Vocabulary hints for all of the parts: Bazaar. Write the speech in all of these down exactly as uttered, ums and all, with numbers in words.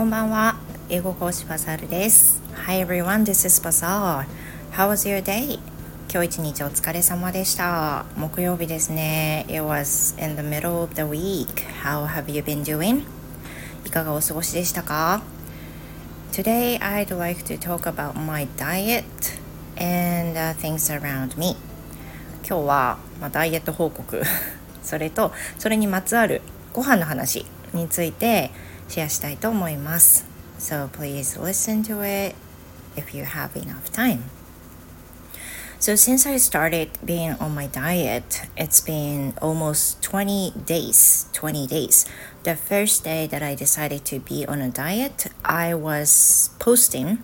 こんばんは。英語講師バザールです。Hi everyone, this is Bazaar. How was your day? 今日一日お疲れ様でした。木曜日ですね。It was in the middle of the week. How have you been doing? いかがお過ごしでしたか? Today, I'd like to talk about my diet and things around me. 今日は、まあ、ダイエット報告それとそれにまつわるご飯の話についてシェアしたいと思います。So please listen to it if you have enough time. So since I started being on my diet, it's been almost twenty days. twenty days. The first day that I decided to be on a diet, I was posting.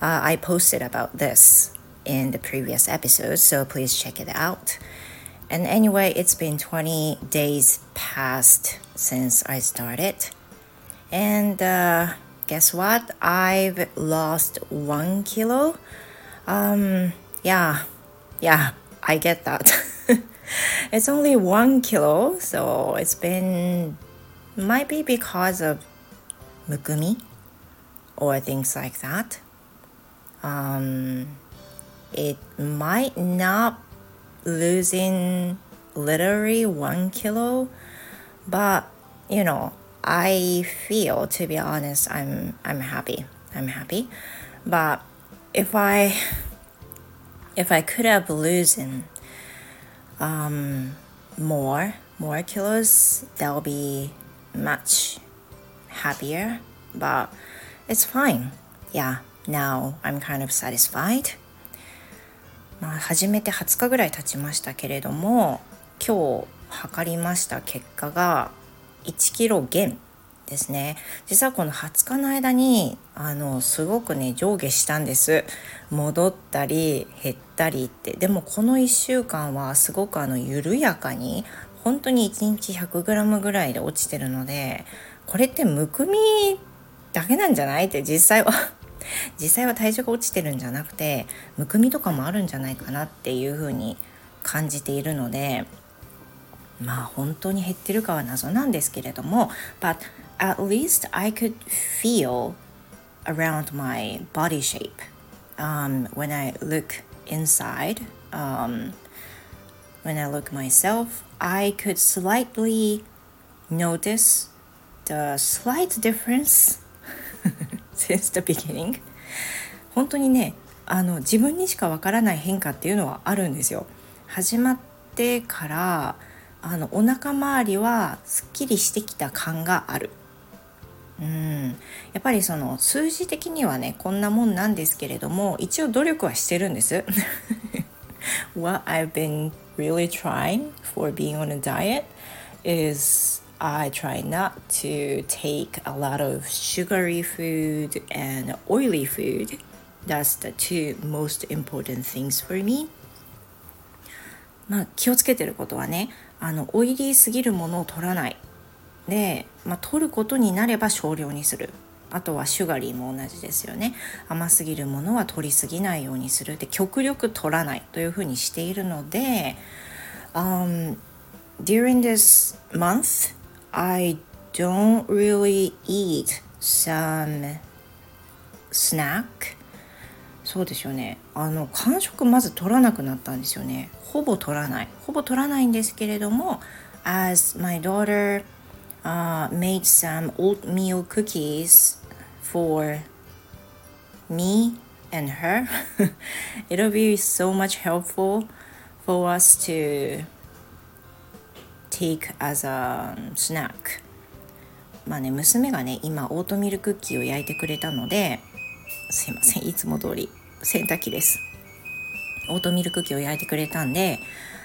Uh, I posted about this in the previous episode, so please check it out.And anyway, it's been twenty days past since I started. And、uh, guess what? I've lost one kilo. Um, yeah, yeah, I get that. It's only one kilo, so it's been, might be because of むくみ or things like that. Um, it might not be.Losing literally one kilo, but you know, I feel, to be honest, I'm I'm happy. I'm happy. But if I if I could have losing um, more more kilos, that'll be much happier. But it's fine. Yeah, now I'm kind of satisfied.まあ、始めてはつかぐらい経ちましたけれども、今日測りました結果がいちキロ減ですね。実はこのはつかの間にあのすごくね上下したんです。戻ったり減ったりって。でもこのいっしゅうかんはすごくあの緩やかに本当にいちにち ひゃくグラム ぐらいで落ちてるので、これってむくみだけなんじゃないって実際は実際は体重が落ちてるんじゃなくてむくみとかもあるんじゃないかなっていう風に感じているので、まあ本当に減ってるかは謎なんですけれども、 But at least I could feel around my body shape、um, when I look inside、um, when I look myself, I could slightly notice the slight difference since the beginning. 本当にねあの自分にしかわからない変化っていうのはあるんですよ。始まってからあのお腹周りはすっきりしてきた感がある。うん、やっぱりその数字的にはねこんなもんなんですけれども、一応努力はしてるんですWhat I've been really trying for being on a diet is I try not to take a lot of sugary food and oily food. That's the two most important things for me. まあ気をつけてることはね、あのオイリーすぎるものを取らない。で、まあ取ることになれば少量にする。あとはシュガリーも同じですよね。甘すぎるものは取りすぎないようにする。で、極力取らないというふうにしているので、um, during this month.I don't really eat some snack. そうですよね。あの間食まず取らなくなったんですよね。ほぼ取らない。ほぼ取らないんですけれども、as my daughter、uh, made some oatmeal cookies for me and her, it'll be so much helpful for us to.take as a snack. まあね、娘がね今オートミールクッキーを焼いてくれたので、すいませんいつも通り洗濯機です。オートミールクッキーを焼いてくれたんで、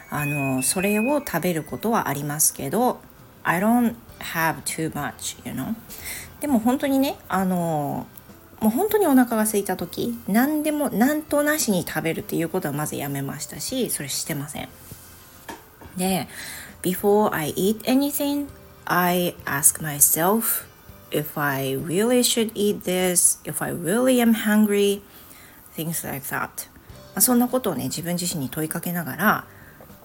あのそれを食べることはありますけど、 I don't have too much, you know. でも本当にねあのもう本当にお腹が空いた時何でも何となしに食べるっていうことはまずやめましたし、それしてません。でBefore I eat anything, I ask myself if I really should eat this, if I really am hungry, things like that. そんなことをね、自分自身に問いかけながら、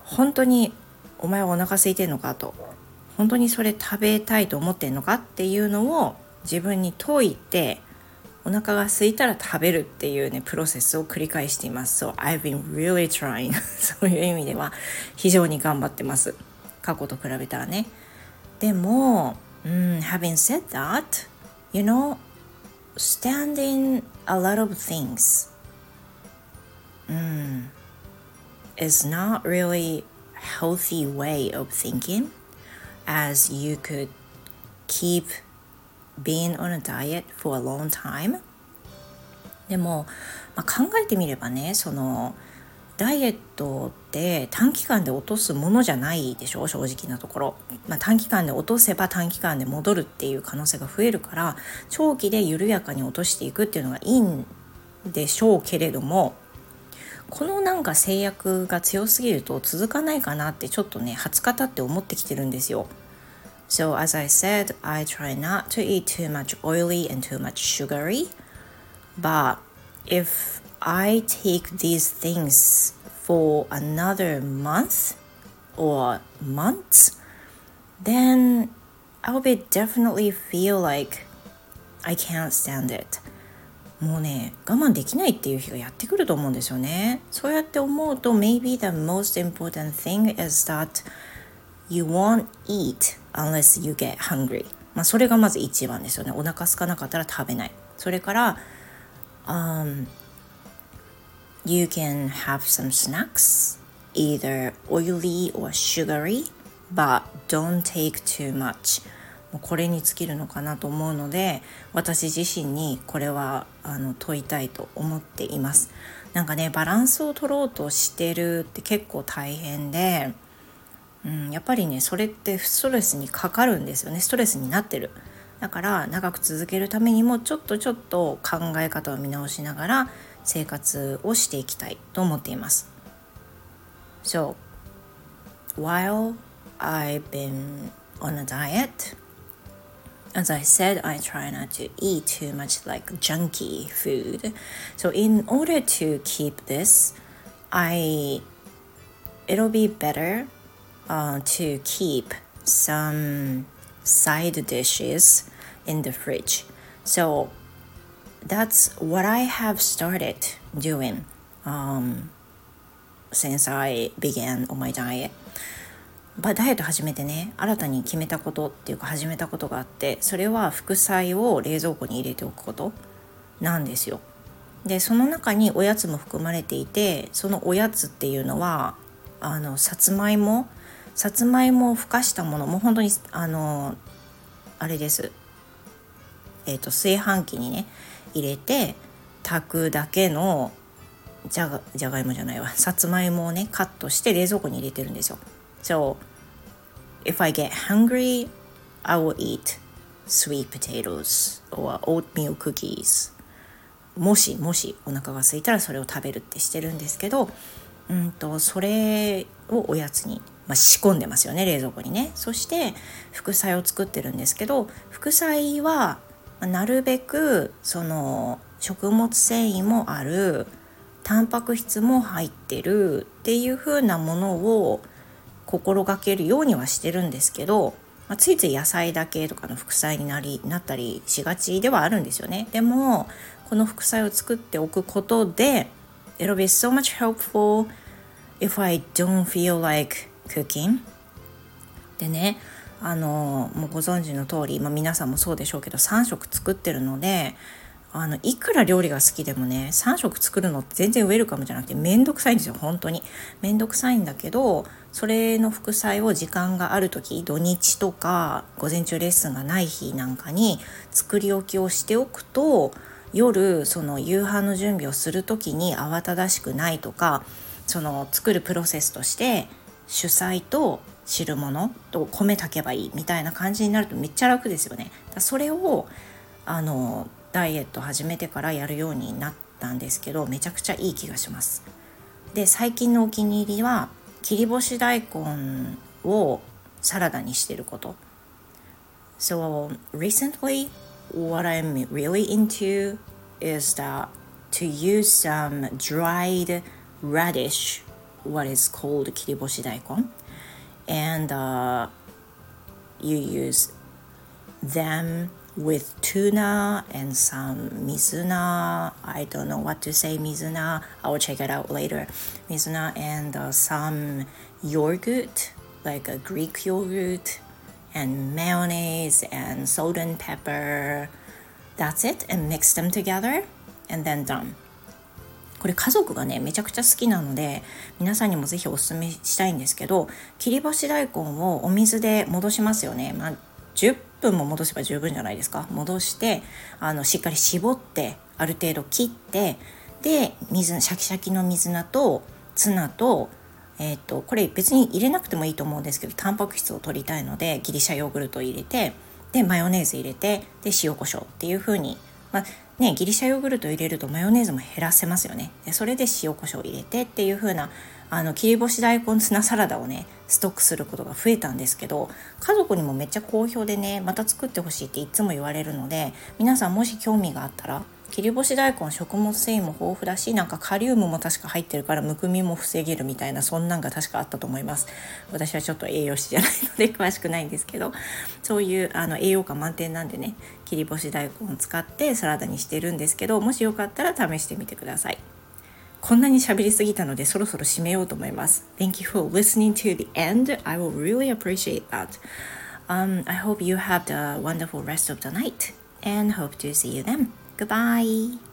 本当にお前はお腹空いてんのかと、本当にそれ食べたいと思ってんのかっていうのを自分に解いて、お腹が空いたら食べるっていうねプロセスを繰り返しています。 So I've been really trying そういう意味では非常に頑張ってます、過去と比べたらね。でも、mm, having said that, you know, standing a lot of things、mm, is not really healthy way of thinking, as you could keep being on a diet for a long time. でも、まあ、考えてみればね、そのダイエットって短期間で落とすものじゃないでしょ、正直なところ。まあ、短期間で落とせば短期間で戻るっていう可能性が増えるから、長期で緩やかに落としていくっていうのがいいんでしょうけれども、このなんか制約が強すぎると続かないかなって、ちょっとねはつか経って思ってきてるんですよ。So as I said, I try not to eat too much oily and too much sugary. But if I take these things for another month or months, then I'll be definitely feel like I can't stand it. もうね、我慢できないっていう日がやってくると思うんですよね。そうやって思うと、 maybe the most important thing is that you won't eat.Unless you get hungry、まあ、それがまず一番ですよね。お腹空かなかったら食べない。それから、um, You can have some snacks, either oily or sugary, but don't take too much。 もうこれに尽きるのかなと思うので、私自身にこれはあの問いたいと思っています。なんかね、バランスを取ろうとしてるって結構大変で、うん、やっぱりね、それってストレスにかかるんですよね。ストレスになってる。だから長く続けるためにも、ちょっとちょっと考え方を見直しながら生活をしていきたいと思っています。 So while I've been on a diet, as I said, I try not to eat too much like junky food. So in order to keep this, I it'll be better Uh, to keep some side dishes in the fridge. So that's what I have started doing、um, since I began on my diet. But ダイエット始めてね、新たに決めたことっていうか始めたことがあって、それは副菜を冷蔵庫に入れておくことなんですよ。で、その中におやつも含まれていて、そのおやつっていうのはあのさつまいもさつまいもをふかしたものも、本当にあのあれです、えーと、炊飯器にね入れて炊くだけのじゃが、じゃがいもじゃないわさつまいもをねカットして冷蔵庫に入れてるんですよ。 So if I get hungry, I will eat sweet potatoes or oatmeal cookies. もしもしお腹が空いたらそれを食べるってしてるんですけど、うんとそれをおやつにまあ、仕込んでますよね、冷蔵庫にね。そして副菜を作ってるんですけど、副菜はなるべくその食物繊維もある、タンパク質も入ってるっていう風なものを心がけるようにはしてるんですけど、まあ、ついつい野菜だけとかの副菜になりなったりしがちではあるんですよね。でもこの副菜を作っておくことで、 It'll be so much helpful if I don't feel like cooking でね、あのもうご存知の通り、まあ、皆さんもそうでしょうけど、さん食作ってるので、あのいくら料理が好きでもね、さん食作るのって全然ウェルカムじゃなくてめんどくさいんですよ。本当にめんどくさいんだけど、それの副菜を時間がある時、土日とか午前中レッスンがない日なんかに作り置きをしておくと、夜その夕飯の準備をする時に慌ただしくないとか、その作るプロセスとして主菜と汁物と米炊けばいいみたいな感じになるとめっちゃ楽ですよね。だそれをあのダイエット始めてからやるようになったんですけど、めちゃくちゃいい気がします。で、最近のお気に入りは切り干し大根をサラダにしてること。 So recently what I'm really into is that to use some dried radish, what is called 切り干し大根 and、uh, you use them with tuna and some mizuna. I don't know what to say, mizuna. I will check it out later. Mizuna and、uh, some yogurt, like a Greek yogurt, and mayonnaise and salt and pepper. That's it. And mix them together and then done.これ家族がねめちゃくちゃ好きなので皆さんにもぜひおすすめしたいんですけど、切り干し大根をお水で戻しますよね、まあ、じゅっぷんも戻せば十分じゃないですか。戻してあのしっかり絞ってある程度切って、で水シャキシャキの水菜とツナと、えー、とこれ別に入れなくてもいいと思うんですけどタンパク質を取りたいのでギリシャヨーグルトを入れて、でマヨネーズ入れて、で塩コショウっていう風に、まあね、ギリシャヨーグルトを入れるとマヨネーズも減らせますよね。でそれで塩コショウ入れてっていう風なあの切り干し大根ツナサラダをねストックすることが増えたんですけど、家族にもめっちゃ好評でね、また作ってほしいっていつも言われるので、皆さんもし興味があったら切り干し大根食物繊維も豊富だし、なんかカリウムも確か入ってるからむくみも防げるみたいな、そんなんが確かあったと思います。私はちょっと栄養士じゃないので詳しくないんですけど、そういうあの栄養価満点なんでね切り干し大根を使ってサラダにしてるんですけど、もしよかったら試してみてください。こんなに喋りすぎたのでそろそろ締めようと思います。 Thank you for listening to the end. I will really appreciate that、um, I hope you have the wonderful rest of the night and hope to see you then. Goodbye.